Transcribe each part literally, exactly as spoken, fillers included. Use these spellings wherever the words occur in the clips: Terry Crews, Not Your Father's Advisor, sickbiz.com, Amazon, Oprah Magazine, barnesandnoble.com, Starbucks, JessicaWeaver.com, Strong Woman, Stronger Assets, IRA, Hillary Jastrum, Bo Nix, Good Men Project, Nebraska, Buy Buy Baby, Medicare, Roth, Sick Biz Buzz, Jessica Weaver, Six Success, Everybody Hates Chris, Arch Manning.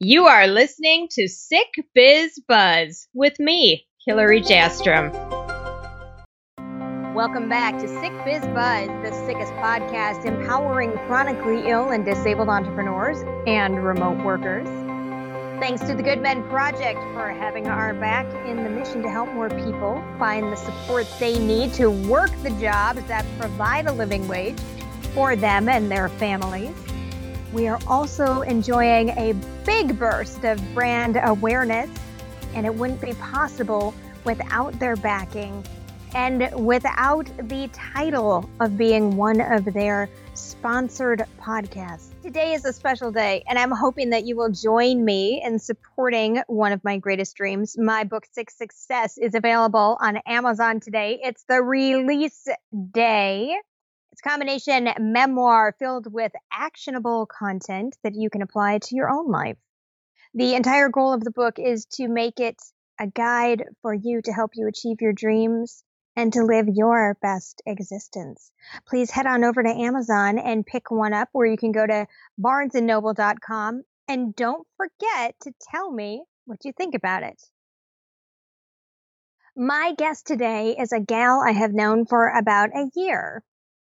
You are listening to Sick Biz Buzz with me, Hillary Jastrum. Welcome back to Sick Biz Buzz, the sickest podcast empowering chronically ill and disabled entrepreneurs and remote workers. Thanks to the Good Men Project for having our back in the mission to help more people find the support they need to work the jobs that provide a living wage for them and their families. We are also enjoying a big burst of brand awareness, and it wouldn't be possible without their backing and without the title of being one of their sponsored podcasts. Today is a special day, and I'm hoping that you will join me in supporting one of my greatest dreams. My book, Six Success, is available on Amazon today. It's the release day. It's a combination memoir filled with actionable content that you can apply to your own life. The entire goal of the book is to make it a guide for you to help you achieve your dreams and to live your best existence. Please head on over to Amazon and pick one up, or you can go to barnes and noble dot com. And don't forget to tell me what you think about it. My guest today is a gal I have known for about a year.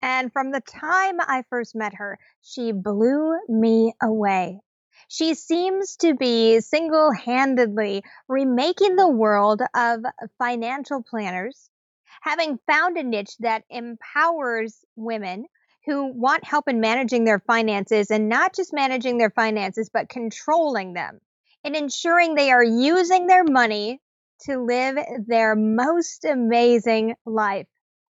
And from the time I first met her, she blew me away. She seems to be single-handedly remaking the world of financial planners, having found a niche that empowers women who want help in managing their finances, and not just managing their finances, but controlling them and ensuring they are using their money to live their most amazing life,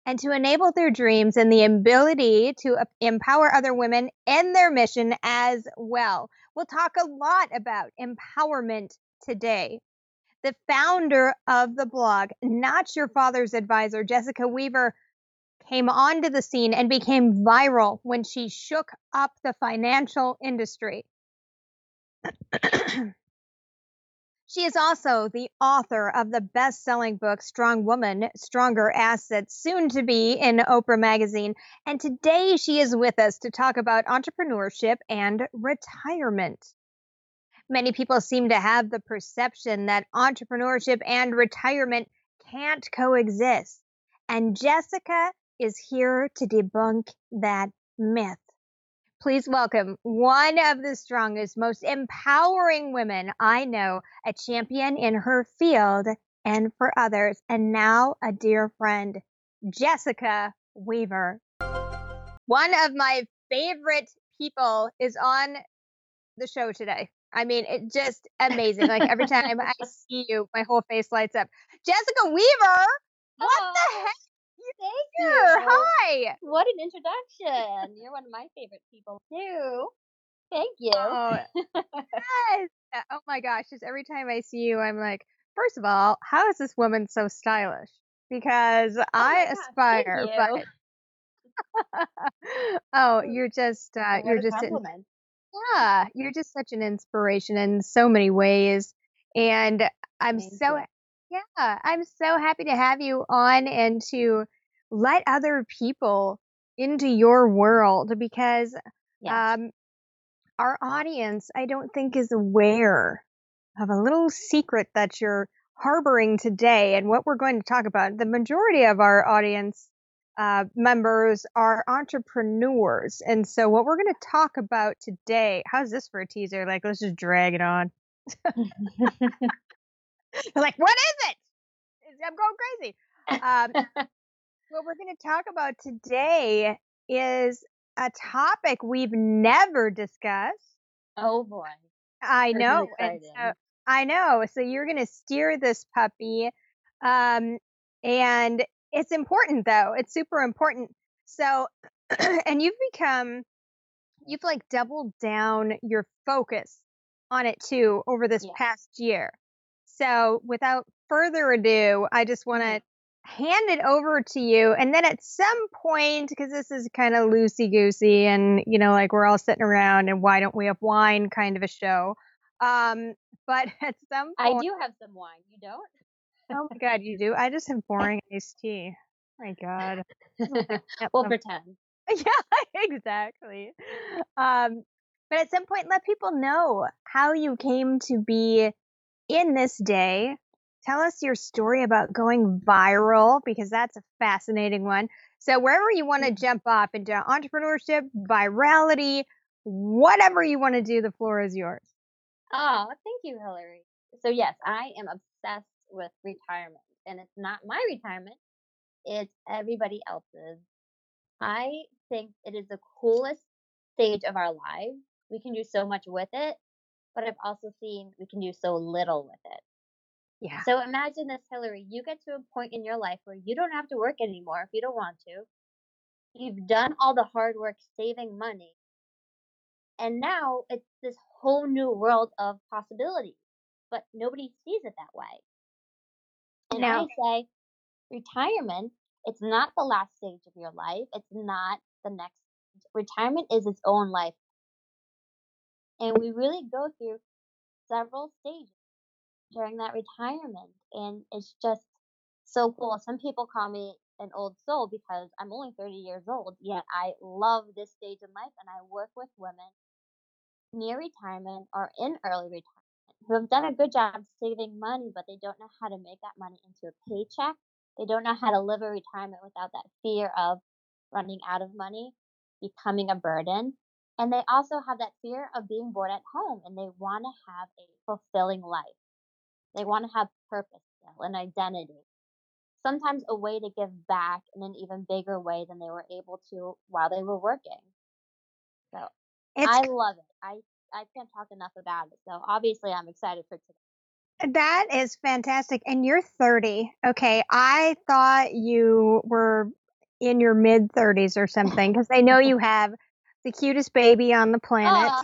and to enable their dreams and the ability to empower other women and their mission as well. We'll talk a lot about empowerment today. The founder of the blog, Not Your Father's Advisor, Jessica Weaver, came onto the scene and became viral when she shook up the financial industry. She is also the author of the best-selling book, Strong Woman, Stronger Assets, soon to be in Oprah Magazine. And today she is with us to talk about entrepreneurship and retirement. Many people seem to have the perception that entrepreneurship and retirement can't coexist. And Jessica is here to debunk that myth. Please welcome one of the strongest, most empowering women I know, a champion in her field and for others, and now a dear friend, Jessica Weaver. One of my favorite people is on the show today. I mean, it just amazing. Like every time I see you, my whole face lights up. Jessica Weaver, what Aww. the heck? Thank you. Hi. What an introduction. You're one of my favorite people too. Thank you. Oh, yes. Oh my gosh. Just every time I see you, I'm like, first of all, how is this woman so stylish? Because oh I gosh, aspire. You. But oh, you're just, uh, you're just, in, yeah, you're just such an inspiration in so many ways. And I'm Thank so you. Yeah, I'm so happy to have you on and to let other people into your world, because yeah. um, our audience, I don't think, is aware of a little secret that you're harboring today and what we're going to talk about. The majority of our audience uh, members are entrepreneurs. And so what we're going to talk about today, how's this for a teaser? Like, let's just drag it on. Like, what is it? I'm going crazy. Um, what we're going to talk about today is a topic we've never discussed. Oh, boy. I That's know. And so, I know. So you're going to steer this puppy. Um, and it's important, though. It's super important. So, and you've become, you've like doubled down your focus on it, too, over this yeah. past year. So without further ado, I just want to hand it over to you. And then at some point, because this is kind of loosey-goosey and, you know, like we're all sitting around and why don't we have wine kind of a show. Um, but at some point. I do have some wine. You don't? Oh, my God, you do? I just have boring iced tea. Oh my God. We'll pretend. Yeah, exactly. Um, But at some point, let people know how you came to be in this day. Tell us your story about going viral, because that's a fascinating one. So wherever you want to jump off into entrepreneurship, virality, whatever you want to do, the floor is yours. Oh, thank you, Hillary. So yes, I am obsessed with retirement, and it's not my retirement. It's everybody else's. I think it is the coolest stage of our lives. We can do so much with it, but I've also seen we can do so little with it. Yeah. So imagine this, Hillary, you get to a point in your life where you don't have to work anymore if you don't want to. You've done all the hard work saving money. And now it's this whole new world of possibilities, but nobody sees it that way. And now, I say retirement, it's not the last stage of your life. It's not the next. Retirement is its own life. And we really go through several stages during that retirement. And it's just so cool. Some people call me an old soul because I'm only thirty years old, yet I love this stage of life. And I work with women near retirement or in early retirement who have done a good job saving money, but they don't know how to make that money into a paycheck. They don't know how to live a retirement without that fear of running out of money, becoming a burden. And they also have that fear of being bored at home, and they want to have a fulfilling life. They want to have purpose still, an identity, sometimes a way to give back in an even bigger way than they were able to while they were working. So it's, I love it. I, I can't talk enough about it. So obviously I'm excited for today. That is fantastic. And you're thirty. Okay. I thought you were in your mid thirties or something, because I know you have the cutest baby on the planet. Uh,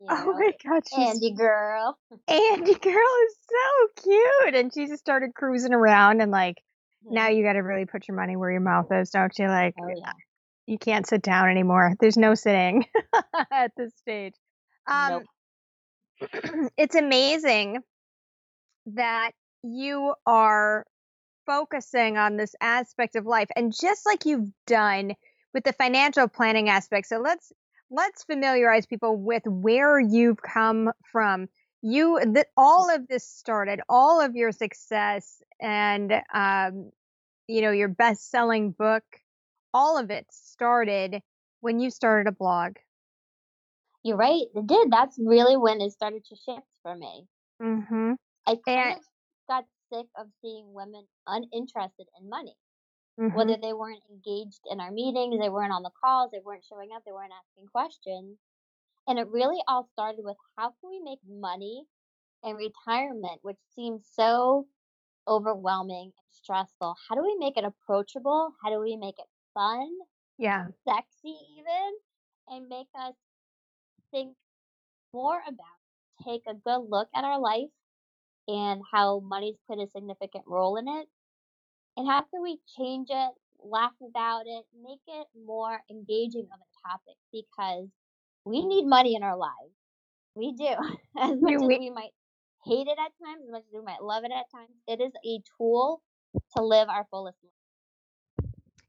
you know, oh my God, she's, Andy girl. Andy girl is so cute, and she just started cruising around, and like yeah. Now you got to really put your money where your mouth is, don't you? Like oh, yeah. You can't sit down anymore. There's no sitting at this stage. Um, nope. It's amazing that you are focusing on this aspect of life, and just like you've done with the financial planning aspect. So let's let's familiarize people with where you've come from. You that all of this started, all of your success, and um, you know, your best-selling book, all of it started when you started a blog. You're right, it did. That's really when it started to shift for me. Mm-hmm. I kind of got sick of seeing women uninterested in money. Mm-hmm. Whether they weren't engaged in our meetings, they weren't on the calls, they weren't showing up, they weren't asking questions. And it really all started with how can we make money in retirement, which seems so overwhelming and stressful. How do we make it approachable? How do we make it fun? Yeah. Sexy even, and make us think more about, take a good look at our life and how money's played a significant role in it. And how can we change it, laugh about it, make it more engaging of a topic? Because we need money in our lives. We do. As much as we might hate it at times, as much as we might love it at times, it is a tool to live our fullest life.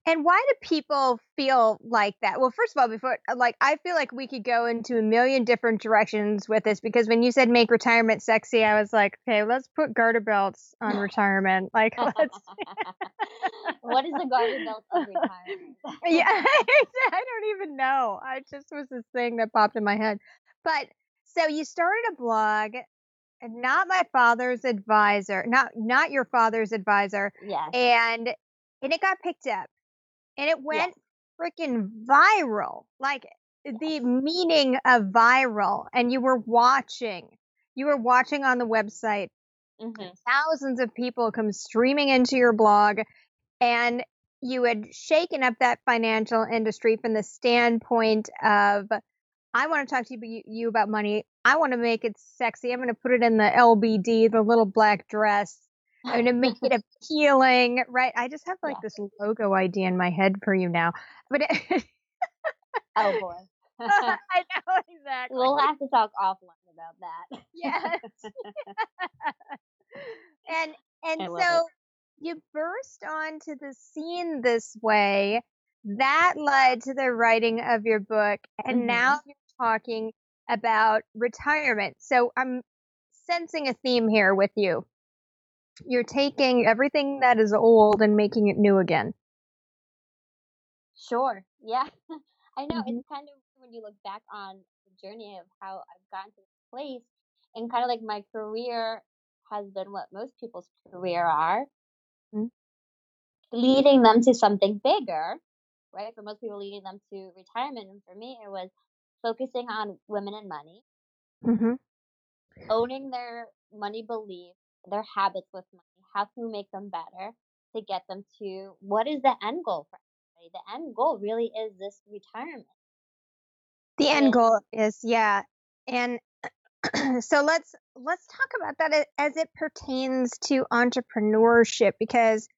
And why do people feel like that? Well, first of all, before, like, I feel like we could go into a million different directions with this, because when you said make retirement sexy, I was like, okay, let's put garter belts on retirement. Like, let's. What is the garter belt of retirement? Yeah, I don't even know. I just was this thing that popped in my head. But so you started a blog, Not My Father's Advisor, not not your father's advisor. Yes. And and it got picked up. And it went yes. freaking viral, like yes. the meaning of viral. And you were watching, you were watching on the website, mm-hmm. thousands of people come streaming into your blog, and you had shaken up that financial industry from the standpoint of, I want to talk to you, you about money. I want to make it sexy. I'm going to put it in the L B D, the little black dress. I'm going to make it appealing, right? I just have like yeah. this logo idea in my head for you now. But it... Oh, boy. I know, exactly. We'll have to talk offline about that. Yes. and and so it. You burst onto the scene this way. That led to the writing of your book. And mm-hmm. now you're talking about retirement. So I'm sensing a theme here with you. You're taking everything that is old and making it new again. Sure. Yeah. I know. Mm-hmm. It's kind of when you look back on the journey of how I've gotten to this place, and kind of like my career has been what most people's career are, mm-hmm. leading them to something bigger, right? For most people, leading them to retirement. And for me, it was focusing on women and money, mm-hmm. owning their money beliefs, their habits with money, how can we make them better to get them to what is the end goal for everybody? The end goal really is this retirement. The end and, goal is, yeah. And so let's let's talk about that as it pertains to entrepreneurship, because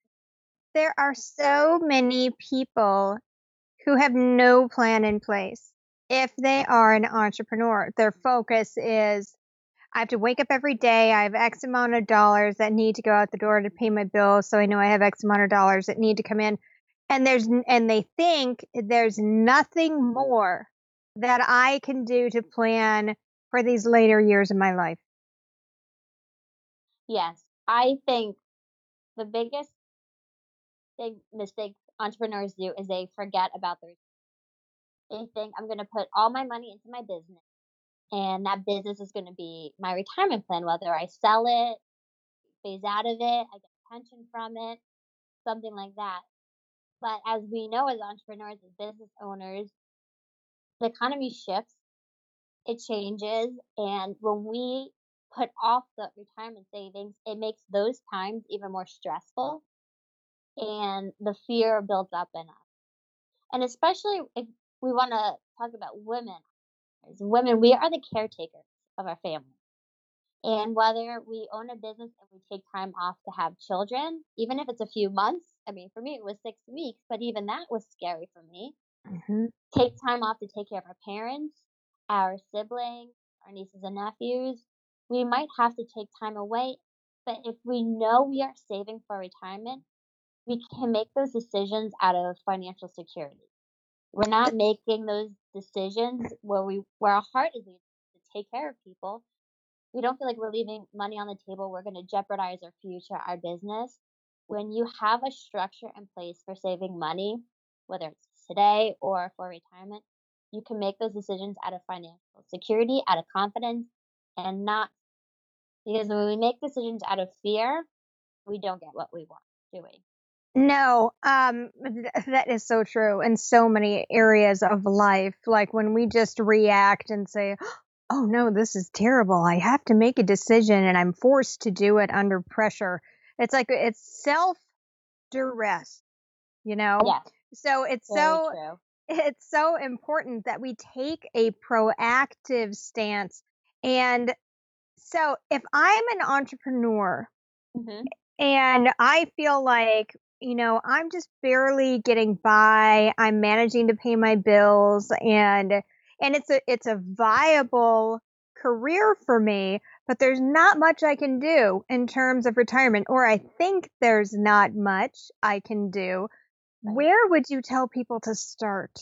there are so many people who have no plan in place. If they are an entrepreneur, their focus is, I have to wake up every day. I have X amount of dollars that need to go out the door to pay my bills. So I know I have X amount of dollars that need to come in. And there's, and they think there's nothing more that I can do to plan for these later years of my life. Yes. I think the biggest big mistake entrepreneurs do is they forget about their, they think I'm going to put all my money into my business. And that business is going to be my retirement plan, whether I sell it, phase out of it, I get a pension from it, something like that. But as we know, as entrepreneurs, as business owners, the economy shifts, it changes. And when we put off the retirement savings, it makes those times even more stressful. And the fear builds up in us. And especially if we want to talk about women. As women, we are the caretakers of our family. And whether we own a business and we take time off to have children, even if it's a few months, I mean, for me, it was six weeks, but even that was scary for me. Mm-hmm. Take time off to take care of our parents, our siblings, our nieces and nephews. We might have to take time away, but if we know we are saving for retirement, we can make those decisions out of financial security. We're not making those decisions where we where our heart is leading to take care of people. We don't feel like we're leaving money on the table. We're going to jeopardize our future, our business. When you have a structure in place for saving money, whether it's today or for retirement, you can make those decisions out of financial security, out of confidence, and not because when we make decisions out of fear, we don't get what we want, do we? No, um, th- that is so true in so many areas of life. Like when we just react and say, oh no, this is terrible. I have to make a decision and I'm forced to do it under pressure. It's like, it's self-duress, you know? Yeah. So it's Very so, true. It's so important that we take a proactive stance. And so if I'm an entrepreneur, mm-hmm. and I feel like, you know, I'm just barely getting by. I'm managing to pay my bills, and and it's a it's a viable career for me, but there's not much I can do in terms of retirement, or I think there's not much I can do. Where would you tell people to start?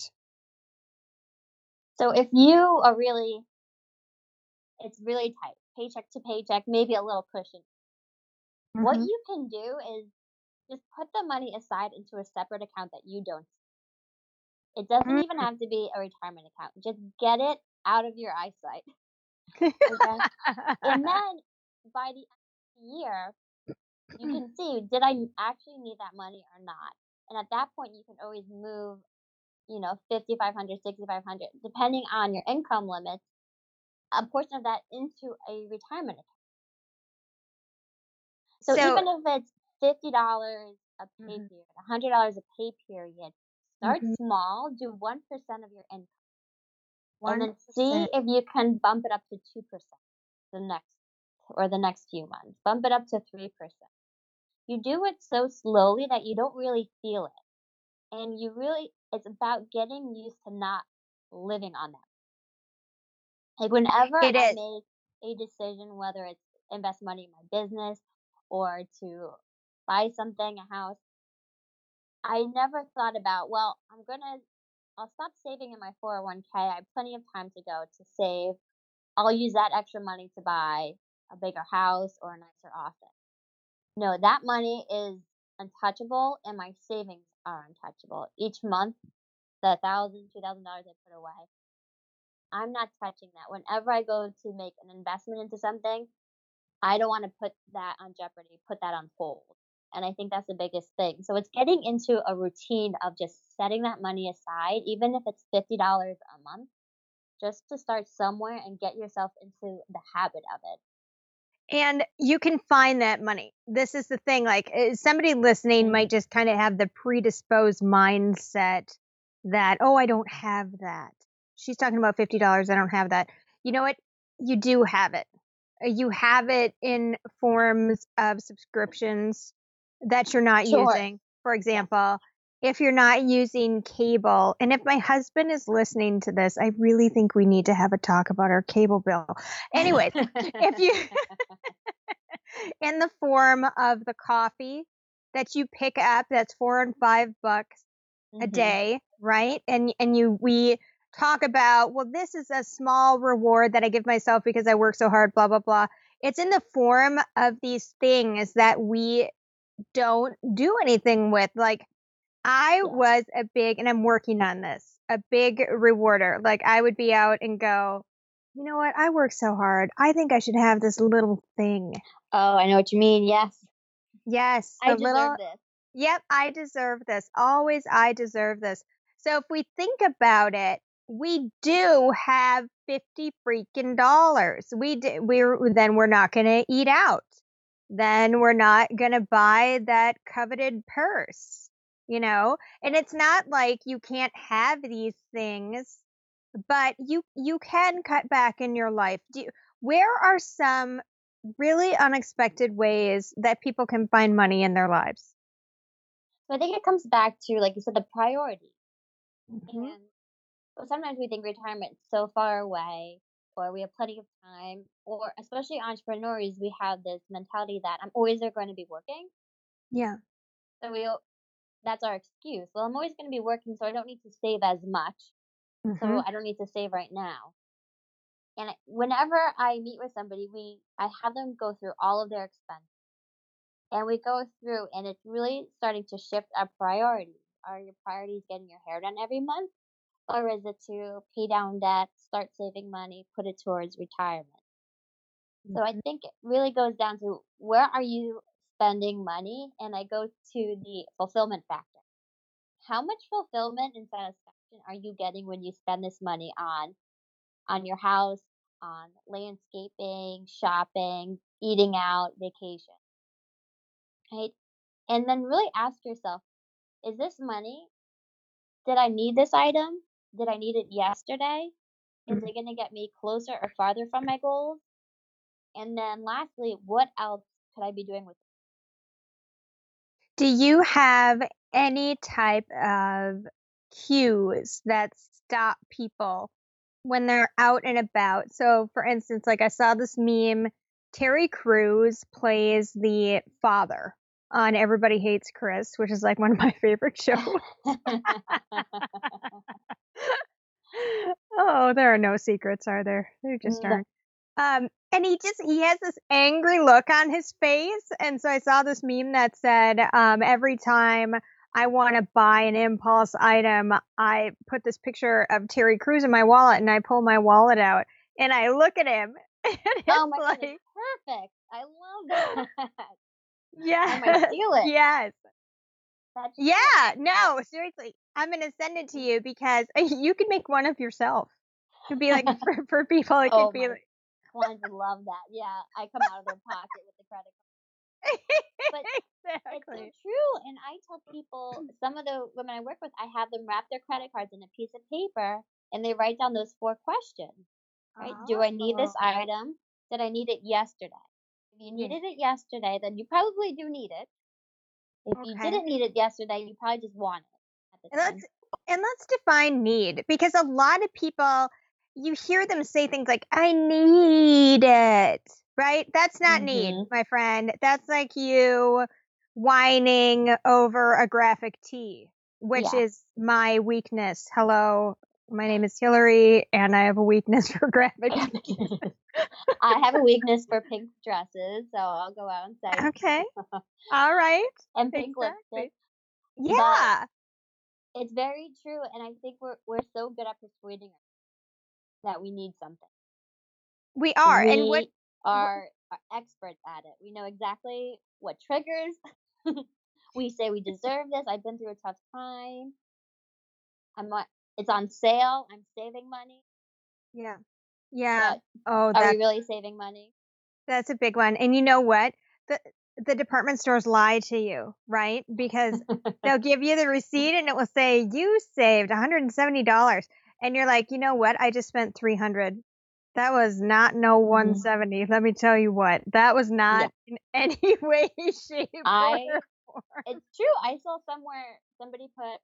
So if you are really, it's really tight, paycheck to paycheck, maybe a little cushion. Mm-hmm. What you can do is just put the money aside into a separate account that you don't see. It doesn't mm-hmm. even have to be a retirement account. Just get it out of your eyesight. Okay? And then by the end of the year, you can see, did I actually need that money or not? And at that point, you can always move, you know, fifty-five hundred dollars, sixty-five hundred dollars, depending on your income limits, a portion of that into a retirement account. So, so even if it's fifty dollars a pay period, one hundred dollars a pay period, start mm-hmm. small, do one percent of your income. one hundred percent. And then see if you can bump it up to two percent the next or the next few months. Bump it up to three percent. You do it so slowly that you don't really feel it. And you really, it's about getting used to not living on that. Like whenever it I is. make a decision, whether it's invest money in my business, or to buy something, a house, I never thought about, well, I'm going to, I'll stop saving in my four oh one k. I have plenty of time to go to save I'll use that extra money to buy a bigger house or a nicer office. No, that money is untouchable, and my savings are untouchable. Each month, the thousand, two thousand dollars I put away, I'm not touching that. Whenever I go to make an investment into something, I don't want to put that on jeopardy, put that on hold. And I think that's the biggest thing. So it's getting into a routine of just setting that money aside, even if it's fifty dollars a month, just to start somewhere and get yourself into the habit of it. And you can find that money. This is the thing, like somebody listening might just kind of have the predisposed mindset that, oh, I don't have that. She's talking about fifty dollars. I don't have that. You know what? You do have it. You have it in forms of subscriptions that you're not sure. using. For example, if you're not using cable, and if my husband is listening to this, I really think we need to have a talk about our cable bill. Anyways, if you, in the form of the coffee that you pick up, that's four and five bucks mm-hmm. a day, right? And and you we talk about, well, this is a small reward that I give myself because I work so hard, blah, blah, blah. It's in the form of these things that we don't do anything with. Like I yeah. was a big, and I'm working on this, a big rewarder. Like I would be out and go, you know what? I work so hard. I think I should have this little thing. Oh, I know what you mean. Yes. Yes. I deserve little, this. Yep. I deserve this. Always. I deserve this. So if we think about it, we do have fifty freaking dollars. We do, we're then we're not going to eat out. Then we're not going to buy that coveted purse, you know? And it's not like you can't have these things, but you you can cut back in your life. Do you, where are some really unexpected ways that people can find money in their lives? So I think it comes back to, like you said, the priority. Mm-hmm. And well, sometimes we think retirement's so far away, or we have plenty of time, or especially entrepreneurs, we have this mentality that I'm always going to be working. Yeah. So we, that's our excuse. Well, I'm always going to be working, so I don't need to save as much. Mm-hmm. So I don't need to save right now. And whenever I meet with somebody, we I have them go through all of their expenses. And we go through, and it's really starting to shift our priorities. Are your priorities getting your hair done every month? Or is it to pay down debt, start saving money, put it towards retirement? Mm-hmm. So I think it really goes down to where are you spending money? And I go to the fulfillment factor. How much fulfillment and satisfaction are you getting when you spend this money on, on your house, on landscaping, shopping, eating out, vacation, right? And then really ask yourself, is this money, did I need this item? Did I need it yesterday? Is it going to get me closer or farther from my goals? And then lastly, what else could I be doing with it? Do you have any type of cues that stop people when they're out and about? So for instance, like I saw this meme, Terry Crews plays the father on Everybody Hates Chris, which is like one of my favorite shows. Oh, there are no secrets, are there? There just yeah. aren't. Um, and he just, he has this angry look on his face. And so I saw this meme that said, um, every time I want to buy an impulse item, I put this picture of Terry Crews in my wallet and I pull my wallet out and I look at him. And it's oh my like, goodness, perfect. I love that. Yeah. I might steal it. Yes. That's yeah. True. No, seriously. I'm going to send it to you because you can make one of yourself. It could be like for, for people, it oh could be like. Clients would love that. Yeah. I come out of their pocket with the credit card. But exactly. It's so true. And I tell people, some of the women I work with, I have them wrap their credit cards in a piece of paper and they write down those four questions. Right? Oh. Do I need this item? Did I need it yesterday? If you needed it yesterday, then you probably do need it. If okay. you didn't need it yesterday, you probably just want it. At the and, time. Let's, and let's define need, because a lot of people, you hear them say things like, I need it, right? That's not mm-hmm. need, my friend. That's like you whining over a graphic tee, which yeah. is my weakness. Hello, My name is Hillary, and I have a weakness for graphic. I have a weakness for pink dresses, so I'll go out and say. Okay. All right. And pink exactly. lipstick. Yeah. But it's very true, and I think we're we're so good at persuading ourselves that we need something. We are, we and what are, what... are experts at it. We know exactly what triggers. We say we deserve this. I've been through a tough time. I'm not. It's on sale. I'm saving money. Yeah. Yeah. But oh, are we really saving money? That's a big one. And you know what? The the department stores lie to you, right? Because they'll give you the receipt and it will say, you saved one hundred seventy dollars. And you're like, you know what? I just spent three hundred dollars. That was not no one hundred seventy dollars. Let me tell you what. That was not yeah. in any way, shape, I, or form. It's true. I saw somewhere somebody put,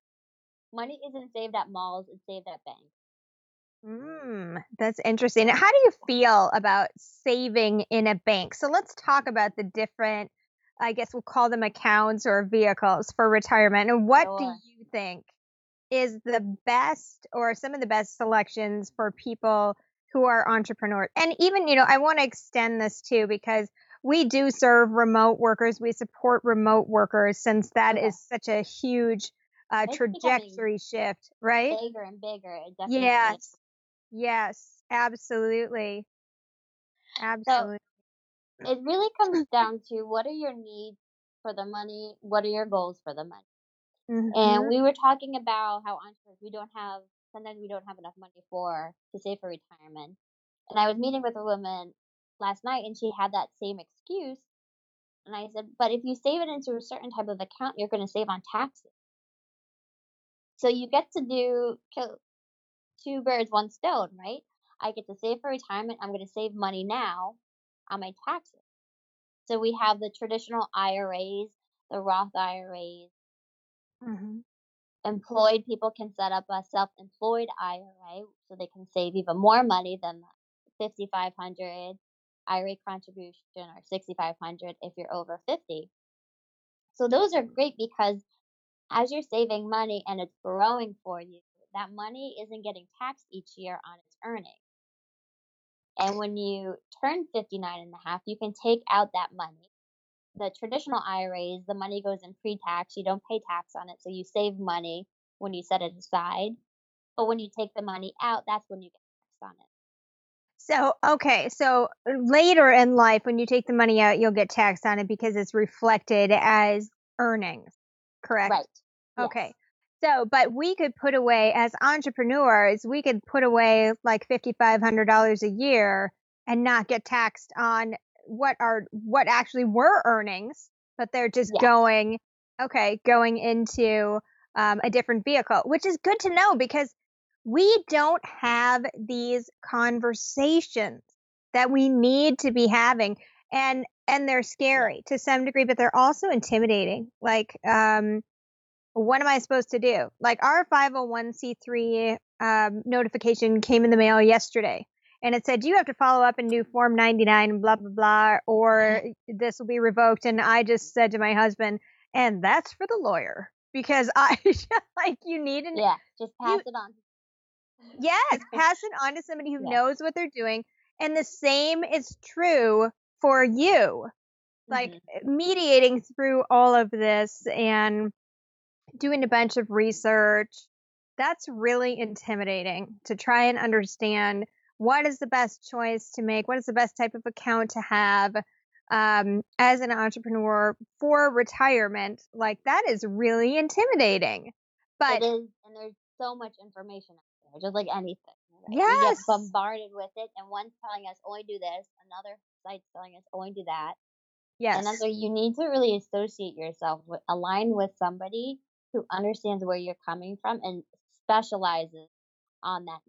money isn't saved at malls, it's saved at banks. Mm, that's interesting. How do you feel about saving in a bank? So let's talk about the different, I guess we'll call them accounts or vehicles for retirement. And what sure. do you think is the best or some of the best selections for people who are entrepreneurs? And even, you know, I want to extend this too, because we do serve remote workers. We support remote workers since that yeah. is such a huge Uh, trajectory shift, right? Bigger and bigger. It definitely yes. is. Yes. Absolutely. Absolutely. So it really comes down to what are your needs for the money? What are your goals for the money? Mm-hmm. And we were talking about how entrepreneurs, we don't have, sometimes we don't have enough money for, to save for retirement. And I was meeting with a woman last night and she had that same excuse. And I said, but if you save it into a certain type of account, you're going to save on taxes. So you get to do kill two birds, one stone, right? I get to save for retirement. I'm going to save money now on my taxes. So we have the traditional I R As, the Roth I R As. Mm-hmm. Employed people can set up a self-employed I R A so they can save even more money than fifty-five hundred I R A contribution or sixty-five hundred if you're over fifty. So those are great because as you're saving money and it's growing for you, that money isn't getting taxed each year on its earnings. And when you turn fifty-nine and a half, you can take out that money. The traditional I R As, the money goes in pre-tax. You don't pay tax on it, so you save money when you set it aside. But when you take the money out, that's when you get taxed on it. So, okay, so later in life, when you take the money out, you'll get taxed on it because it's reflected as earnings. Correct. Right. Okay. Yes. So, but we could put away as entrepreneurs, we could put away like fifty-five hundred dollars a year and not get taxed on what are what actually were earnings, but they're just yes. going okay, going into um, a different vehicle, which is good to know because we don't have these conversations that we need to be having. And and they're scary to some degree, but they're also intimidating. Like, um, what am I supposed to do? Like our five oh one c three um, notification came in the mail yesterday and it said, you have to follow up and do form ninety-nine, blah, blah, blah, or this will be revoked. And I just said to my husband, and that's for the lawyer because I like you need an yeah, just pass you, it on. Yes. Pass it on to somebody who yeah. knows what they're doing. And the same is true for you, like mm-hmm. mediating through all of this and doing a bunch of research, that's really intimidating to try and understand what is the best choice to make, what is the best type of account to have um, as an entrepreneur for retirement. Like that is really intimidating. But it is, and there's so much information out there, just like anything. Right? Yes. We get bombarded with it, and one's telling us only do this, another site's telling us only do that. Yes. And that's where you need to really associate yourself with, align with somebody who understands where you're coming from and specializes on that.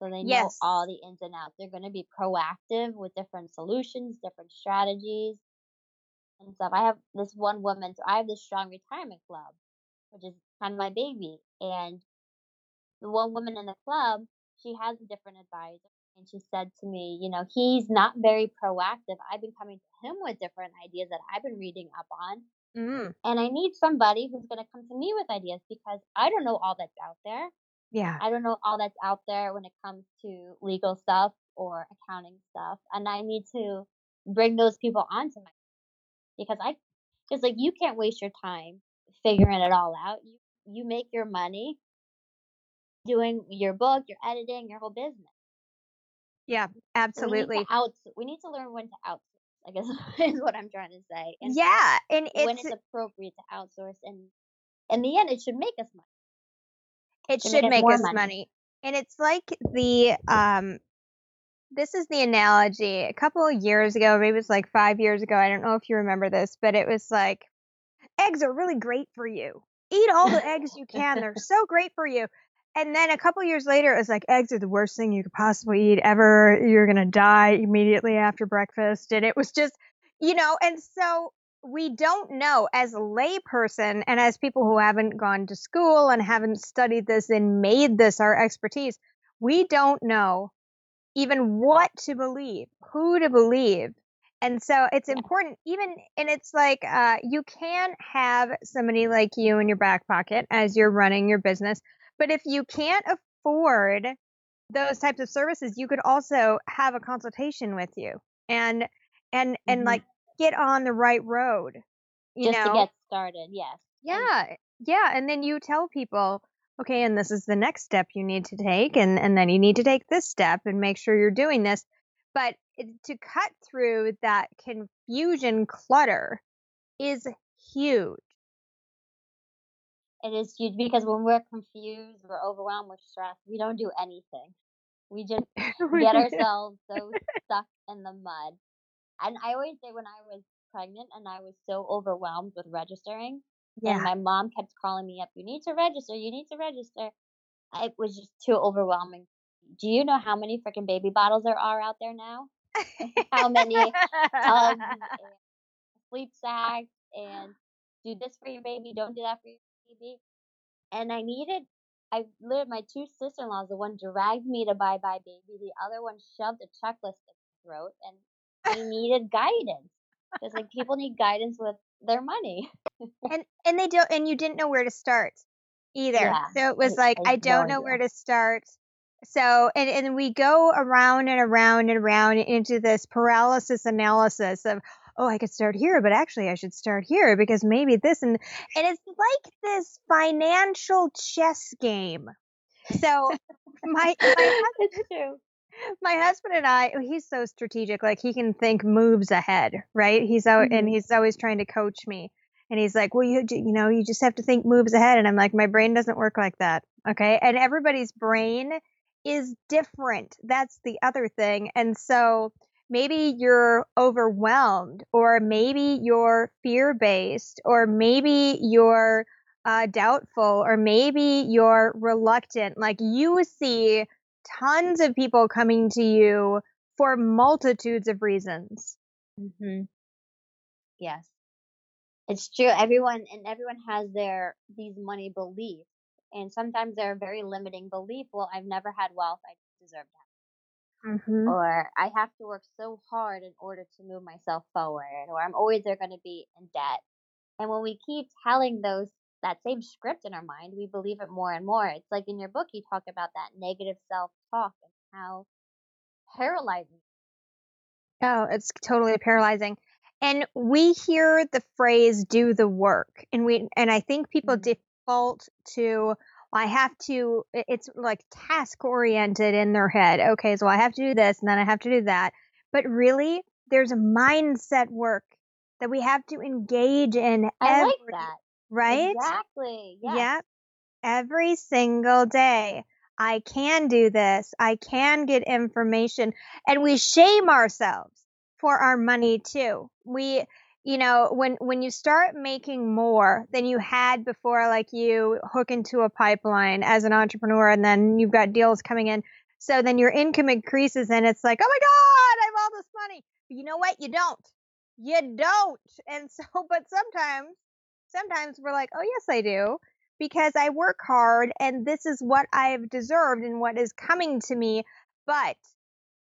So they know yes. all the ins and outs. They're going to be proactive with different solutions, different strategies, and stuff. I have this one woman. So I have this Strong Retirement Club, which is kind of my baby. And the one woman in the club, she has a different advisor, and she said to me, you know, he's not very proactive. I've been coming to him with different ideas that I've been reading up on, mm-hmm. and I need somebody who's going to come to me with ideas because I don't know all that's out there. Yeah. I don't know all that's out there when it comes to legal stuff or accounting stuff. And I need to bring those people onto my, because I, it's like, you can't waste your time figuring it all out. You, you make your money doing your book, your editing, your whole business. Yeah, absolutely. We need to, out, we need to learn when to outsource, I guess is what I'm trying to say. And yeah. And it's, when it's appropriate to outsource. And in the end, it should make us money. It should make, make us money. money. And it's like the, um, this is the analogy. A couple of years ago, maybe it was like five years ago. I don't know if you remember this, but it was like, eggs are really great for you. Eat all the eggs you can. They're so great for you. And then a couple of years later, it was like, eggs are the worst thing you could possibly eat ever. You're going to die immediately after breakfast. And it was just, you know, and so we don't know, as a layperson and as people who haven't gone to school and haven't studied this and made this our expertise, we don't know even what to believe, who to believe. And so it's important, even, and it's like, uh, you can have somebody like you in your back pocket as you're running your business. But if you can't afford those types of services, you could also have a consultation with you and, and, mm-hmm. and like get on the right road, you Just know, to get started. Yes. Yeah. Yeah. And then you tell people, okay, and this is the next step you need to take. And, and then you need to take this step and make sure you're doing this. But to cut through that confusion clutter is huge. It is huge, because when we're confused, we're overwhelmed with stress, we don't do anything. We just get ourselves so stuck in the mud. And I always say, when I was pregnant and I was so overwhelmed with registering, yeah. and my mom kept calling me up, you need to register, you need to register. It was just too overwhelming. Do you know how many freaking baby bottles there are out there now? How many tubs and sleep sacks and do this for your baby, don't do that for your baby. And I needed, I literally, my two sister-in-laws, the one dragged me to Buy Buy Baby, the other one shoved a checklist in my throat, and I needed guidance. Because like, people need guidance with their money. and and they don't, and you didn't know where to start either. Yeah, so it was I, like, I, I don't know where to start. So, and, and we go around and around and around into this paralysis analysis of, oh, I could start here, but actually I should start here because maybe this. And, and it's like this financial chess game. So my, my, husband, my husband and I, he's so strategic. Like, he can think moves ahead, right? He's out, mm-hmm. and he's always trying to coach me. And he's like, well, you you know, you just have to think moves ahead. And I'm like, my brain doesn't work like that. Okay. And everybody's brain is different. That's the other thing. And so maybe you're overwhelmed, or maybe you're fear-based, or maybe you're uh, doubtful, or maybe you're reluctant. Like, you see tons of people coming to you for multitudes of reasons. Mm-hmm. Yes, it's true. Everyone and everyone has their these money beliefs. And sometimes they're a very limiting belief. Well, I've never had wealth. I deserve that. Mm-hmm. Or I have to work so hard in order to move myself forward. Or I'm always there going to be in debt. And when we keep telling those that same script in our mind, we believe it more and more. It's like in your book, you talk about that negative self-talk and how paralyzing. Oh, it's totally paralyzing. And we hear the phrase, do the work. And we and I think people mm-hmm. default to, I have to, it's like task oriented in their head. Okay, so I have to do this and then I have to do that. But really, there's a mindset work that we have to engage in. I every, like that. Right? Exactly. Yes. Yeah. Every single day. I can do this. I can get information. And we shame ourselves for our money too. We You know, when, when you start making more than you had before, like you hook into a pipeline as an entrepreneur and then you've got deals coming in. So then your income increases and it's like, oh my God, I have all this money. But you know what? You don't. You don't. And so, but sometimes, sometimes we're like, oh yes, I do, because I work hard and this is what I've deserved and what is coming to me. But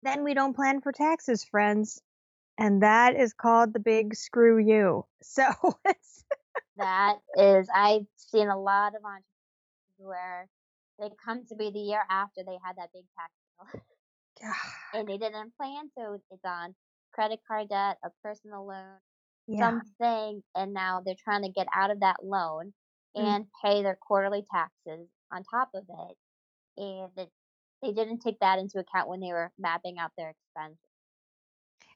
then we don't plan for taxes, friends. And that is called the big screw you. So it's that is, I've seen a lot of entrepreneurs where They come to be the year after they had that big tax bill. Yeah. And they didn't plan, so it's on credit card debt, a personal loan, yeah. something, and now they're trying to get out of that loan mm. and pay their quarterly taxes on top of it. And it, they didn't take that into account when they were mapping out their expenses.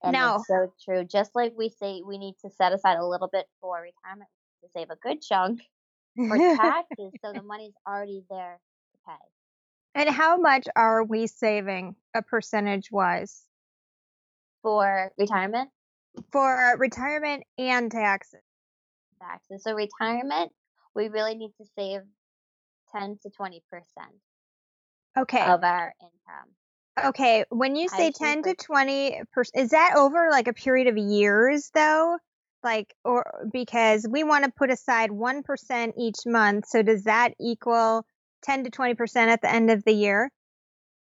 And no. it's so true. Just like we say, we need to set aside a little bit for retirement to save a good chunk for taxes, so the money's already there to pay. And how much are we saving, a percentage wise? For retirement? For retirement and taxes. Taxes. So retirement, we really need to save ten to twenty percent okay. of our income. Okay. When you say ten to twenty percent, is that over like a period of years though? Like, or because we want to put aside one percent each month. So does that equal ten to twenty percent at the end of the year?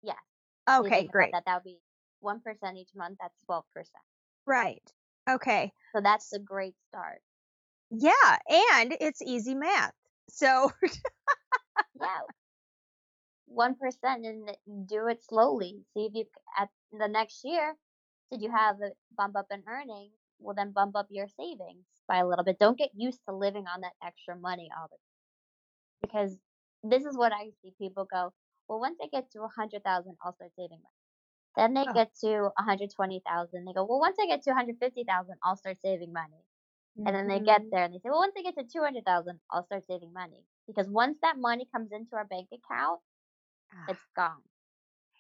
Yes. Okay, so great. That that would be one percent each month. That's twelve percent. Right. Okay. So that's a great start. Yeah. And it's easy math. So. yeah. one percent and do it slowly. See if you, at the next year, did you have a bump up in earnings? Well, then bump up your savings by a little bit. Don't get used to living on that extra money all the time. Because this is what I see people go, well, once I get to one hundred thousand dollars, I'll start saving money. Then they oh. get to one hundred twenty thousand dollars. They go, well, once I get to one hundred fifty thousand dollars, I'll start saving money. Mm-hmm. And then they get there and they say, well, once I get to two hundred thousand dollars, I'll start saving money. Because once that money comes into our bank account, it's gone.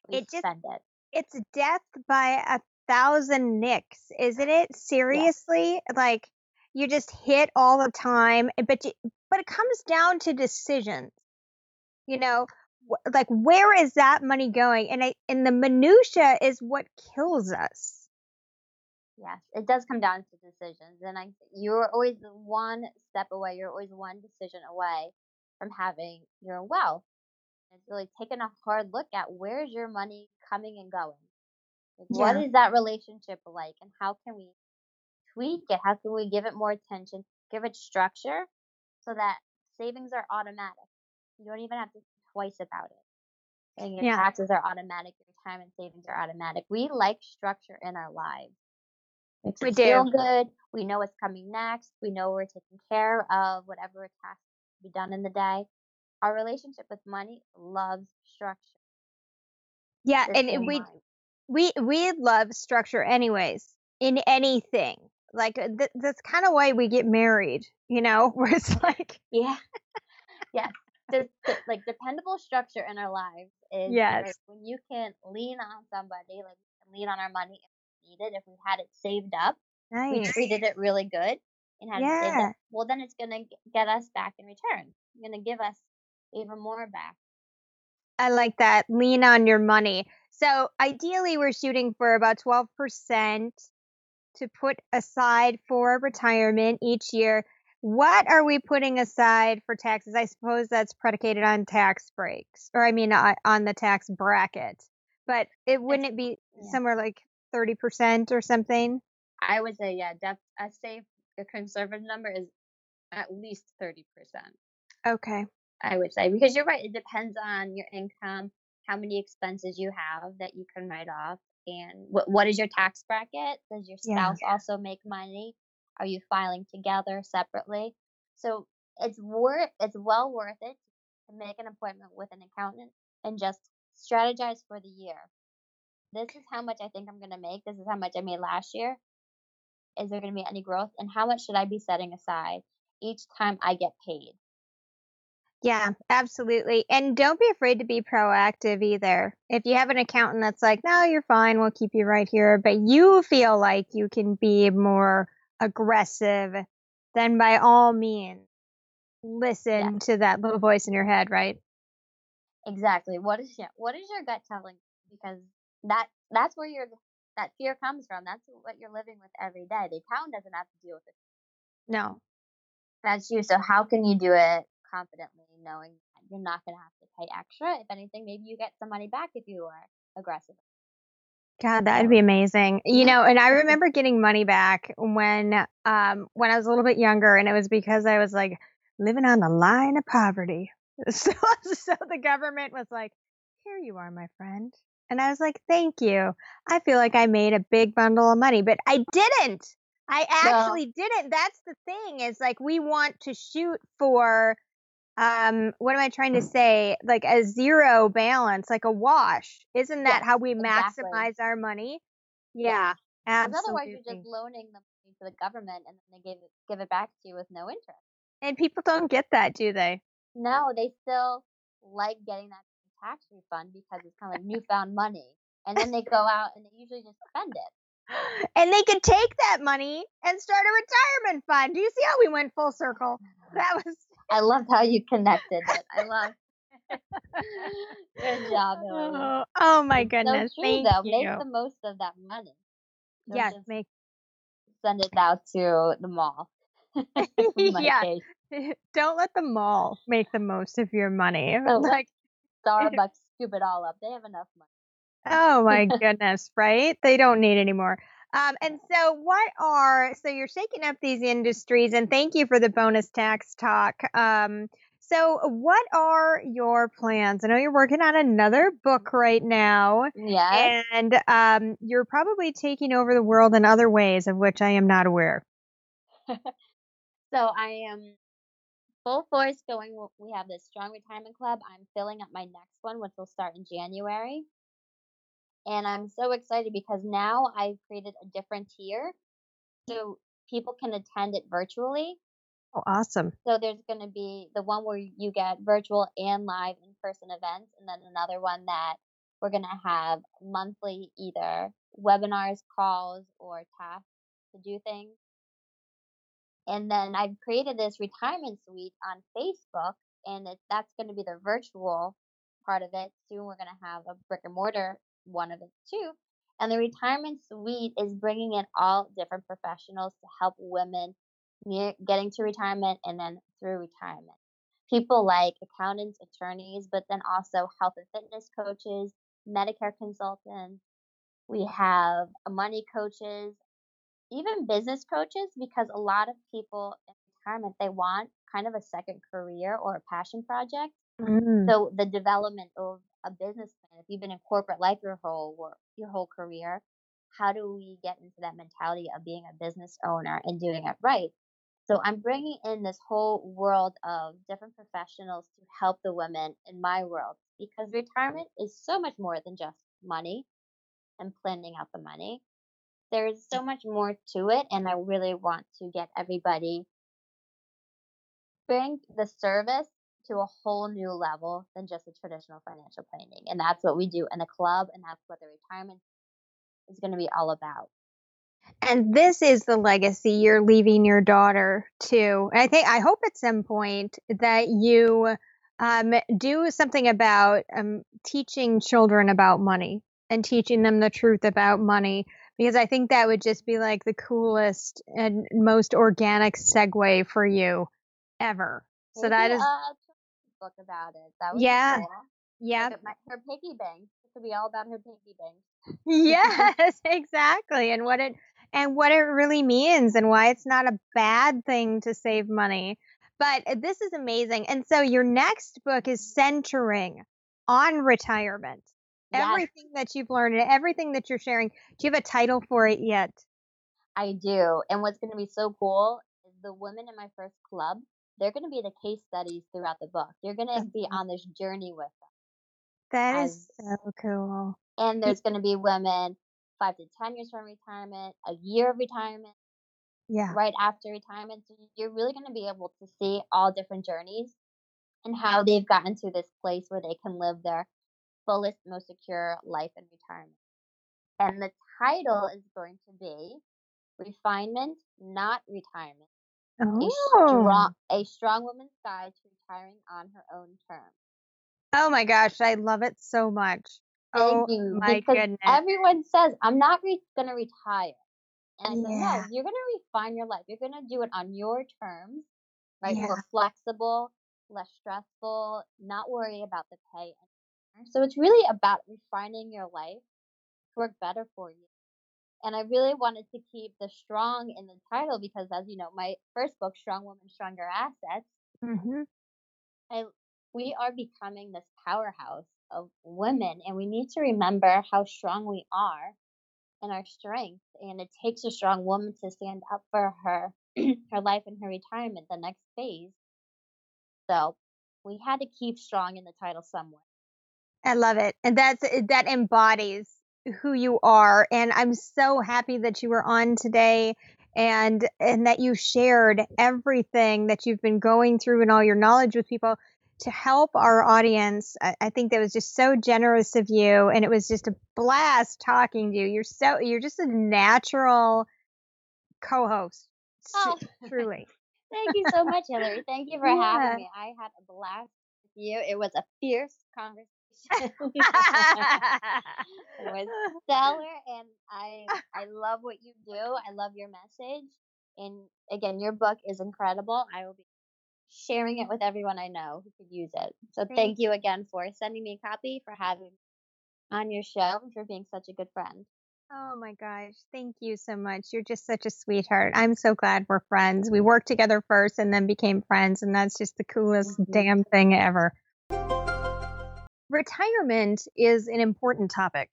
We it spend just, it. It's death by a thousand nicks, isn't it? Seriously? Yes. Like, you just hit all the time. But, you, but it comes down to decisions. You know, like, where is that money going? And I, and the minutia is what kills us. Yes, it does come down to decisions. And I, you're always one step away. You're always one decision away from having your wealth. It's really taking a hard look at where's your money coming and going. Like, yeah. What is that relationship like? And how can we tweak it? How can we give it more attention? Give it structure so that savings are automatic. You don't even have to think twice about it. And your yeah. taxes are automatic. Your retirement savings are automatic. We like structure in our lives. Makes we us do. feel good. We know what's coming next. We know we're taking care of whatever has to be done in the day. Our relationship with money loves structure. Yeah, it's and we, we we love structure anyways in anything. Like th- that's kind of why we get married, you know, where it's like yeah. Yes. Just, like, dependable structure in our lives is yes. like, when you can lean on somebody, like lean on our money if we need it. If we had it saved up, nice. we treated it really good and had yeah. it saved up, well, then it's going to get us back in return. It's going to give us even more back. I like that. Lean on your money. So ideally, we're shooting for about twelve percent to put aside for retirement each year. What are we putting aside for taxes? I suppose that's predicated on tax breaks, or I mean, uh, on the tax bracket. But it wouldn't it be yeah. somewhere like thirty percent or something? I would say, yeah, def- I say the conservative number is at least thirty percent. Okay. I would say, because you're right, it depends on your income, how many expenses you have that you can write off, and what what is your tax bracket? Does your spouse yeah. also make money? Are you filing together separately? So it's worth, it's well worth it to make an appointment with an accountant and just strategize for the year. This is how much I think I'm going to make. This is how much I made last year. Is there going to be any growth? And how much should I be setting aside each time I get paid? Yeah, absolutely. And don't be afraid to be proactive either. If you have an accountant that's like, no, you're fine, we'll keep you right here, but you feel like you can be more aggressive, then by all means, listen yeah. to that little voice in your head, right? Exactly. What is yeah, what is your gut telling you? Because that that's where your that fear comes from. That's what you're living with every day. The accountant doesn't have to deal with it. No. That's you. So how can you do it confidently, knowing that you're not going to have to pay extra? If anything, maybe you get some money back if you are aggressive. God, that'd be amazing. You know, and I remember getting money back when um when I was a little bit younger, and it was because I was like living on the line of poverty. So, so the government was like, here you are, my friend. And I was like, thank you. I feel like I made a big bundle of money, but I didn't. I actually no. didn't. That's the thing is like, we want to shoot for, um, what am I trying to say? Like a zero balance, like a wash. Isn't that yes, how we exactly. maximize our money? Yeah. yeah. Because otherwise you're just loaning the money to the government and then they give it, give it back to you with no interest. And people don't get that, do they? No, they still like getting that tax refund because it's kind of like newfound money. And then they go out and they usually just spend it. And they could take that money and start a retirement fund. Do you see how we went full circle? That was. I loved how you connected it. I love. Good job, Hillary. Oh, oh my it's goodness! So true, Thank though. You. Make the most of that money. Don't yes, make. Send it out to the mall. yeah. Case. Don't let the mall make the most of your money. Oh. Like. Starbucks scoop it all up. They have enough money. Oh my goodness, right? They don't need any more. Um, and so what are, so you're shaking up these industries and thank you for the bonus tax talk. Um, so what are your plans? I know you're working on another book right now. Yes. And um, you're probably taking over the world in other ways of which I am not aware. So I am full force going. We have this Strong Retirement Club. I'm filling up my next one, which will start in January. And I'm so excited because now I've created a different tier so people can attend it virtually. Oh, awesome. So there's going to be the one where you get virtual and live in-person events, and then another one that we're going to have monthly either webinars, calls, or tasks to do things. And then I've created this retirement suite on Facebook, and it, that's going to be the virtual part of it. Soon we're going to have a brick and mortar one of it too. And the retirement suite is bringing in all different professionals to help women near getting to retirement and then through retirement. People like accountants, attorneys, but then also health and fitness coaches, Medicare consultants. We have money coaches. Even business coaches, because a lot of people in retirement, they want kind of a second career or a passion project. Mm. So the development of a business plan, if you've been in corporate life your whole work, your whole career, how do we get into that mentality of being a business owner and doing it right? So I'm bringing in this whole world of different professionals to help the women in my world, because retirement is so much more than just money and planning out the money. There is so much more to it, and I really want to get everybody, bring the service to a whole new level than just the traditional financial planning. And that's what we do in the club, and that's what the retirement is going to be all about. And this is the legacy you're leaving your daughter to. And I think, I hope at some point that you um, do something about um, teaching children about money and teaching them the truth about money. Because I think that would just be like the coolest and most organic segue for you ever. So Maybe that is a book about it. That was yeah, cool. yeah. Like her piggy bank. It could be all about her piggy bank. Yes, exactly. And what it and what it really means, and why it's not a bad thing to save money. But this is amazing. And so your next book is centering on retirement. Yes. Everything that you've learned and everything that you're sharing. Do you have a title for it yet? I do. And what's going to be so cool is the women in my first club, they're going to be the case studies throughout the book. You're going to be on this journey with them. That As, is so cool. And there's going to be women five to ten years from retirement, a year of retirement, yeah, right after retirement. So you're really going to be able to see all different journeys and how they've gotten to this place where they can live their fullest, most secure life in retirement. And the title is going to be Refinement, Not Retirement. Oh. A strong, a strong woman's guide to retiring on her own terms. Oh my gosh, I love it so much. Thank oh you, my because goodness. Everyone says, I'm not re- going to retire. And I yeah. said, no, you're going to refine your life. You're going to do it on your terms, right? Yeah. More flexible, less stressful, not worry about the pay. So it's really about refining your life to work better for you. And I really wanted to keep the strong in the title because, as you know, my first book, Strong Woman, Stronger Assets, mm-hmm. I we are becoming this powerhouse of women, and we need to remember how strong we are and our strength. And it takes a strong woman to stand up for her, her life and her retirement, the next phase. So we had to keep strong in the title somewhere. I love it. And that's, that embodies who you are. And I'm so happy that you were on today and, and that you shared everything that you've been going through and all your knowledge with people to help our audience. I, I think that was just so generous of you. And it was just a blast talking to you. You're so, you're just a natural co-host. Oh. Truly. Thank you so much, Hillary. Thank you for yeah. having me. I had a blast with you. It was a fierce conversation. It was stellar, and I I love what you do. I love your message, and again, your book is incredible. I will be sharing it with everyone I know who could use it. So thank, thank you again for sending me a copy, for having me on your show, and for being such a good friend. Oh my gosh, thank you so much. You're just such a sweetheart. I'm so glad we're friends. We worked together first and then became friends, and that's just the coolest mm-hmm. damn thing ever. Retirement is an important topic,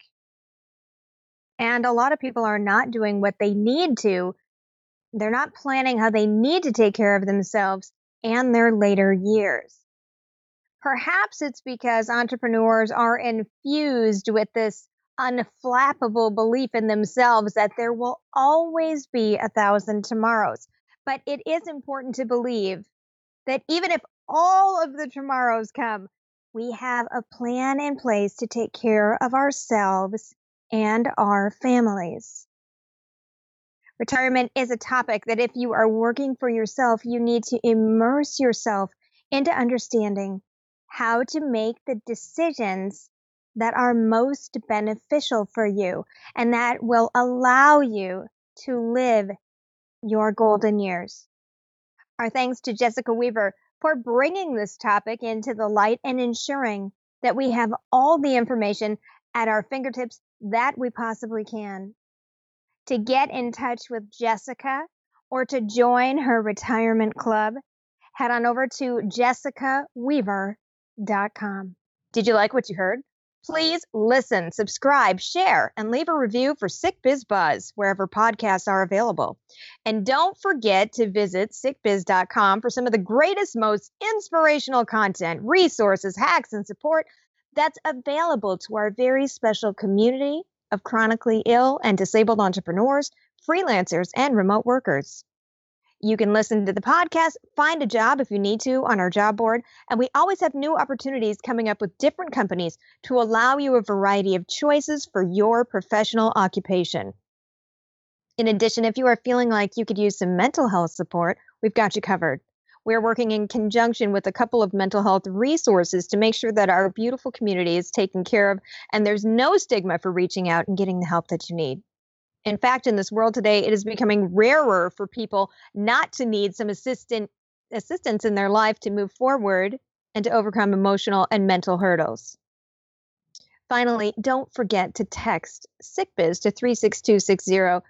and a lot of people are not doing what they need to. They're not planning how they need to take care of themselves and their later years. Perhaps it's because entrepreneurs are infused with this unflappable belief in themselves that there will always be a thousand tomorrows. But it is important to believe that even if all of the tomorrows come, we have a plan in place to take care of ourselves and our families. Retirement is a topic that if you are working for yourself, you need to immerse yourself into understanding how to make the decisions that are most beneficial for you and that will allow you to live your golden years. Our thanks to Jessica Weaver for bringing this topic into the light and ensuring that we have all the information at our fingertips that we possibly can. To get in touch with Jessica or to join her retirement club, head on over to Jessica Weaver dot com. Did you like what you heard? Please listen, subscribe, share, and leave a review for Sick Biz Buzz wherever podcasts are available. And don't forget to visit sick biz dot com for some of the greatest, most inspirational content, resources, hacks, and support that's available to our very special community of chronically ill and disabled entrepreneurs, freelancers, and remote workers. You can listen to the podcast, find a job if you need to on our job board, and we always have new opportunities coming up with different companies to allow you a variety of choices for your professional occupation. In addition, if you are feeling like you could use some mental health support, we've got you covered. We're working in conjunction with a couple of mental health resources to make sure that our beautiful community is taken care of and there's no stigma for reaching out and getting the help that you need. In fact, in this world today, it is becoming rarer for people not to need some assistant, assistance in their life to move forward and to overcome emotional and mental hurdles. Finally, don't forget to text SickBiz to three six two six zero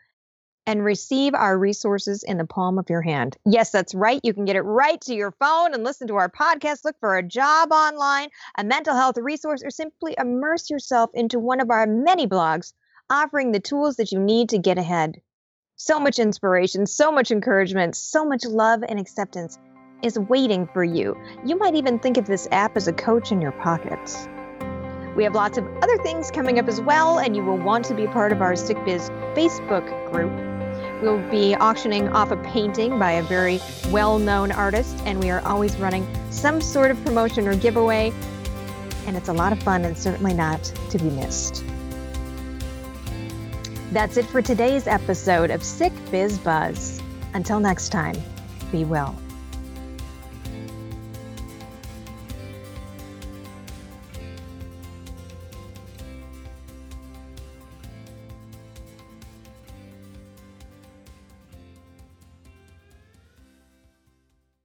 and receive our resources in the palm of your hand. Yes, that's right. You can get it right to your phone and listen to our podcast, look for a job online, a mental health resource, or simply immerse yourself into one of our many blogs offering the tools that you need to get ahead. So much inspiration, so much encouragement, so much love and acceptance is waiting for you. You might even think of this app as a coach in your pocket. We have lots of other things coming up as well, and you will want to be part of our Sick Biz Facebook group. We'll be auctioning off a painting by a very well-known artist, and we are always running some sort of promotion or giveaway, and it's a lot of fun and certainly not to be missed. That's it for today's episode of Sick Biz Buzz. Until next time, be well.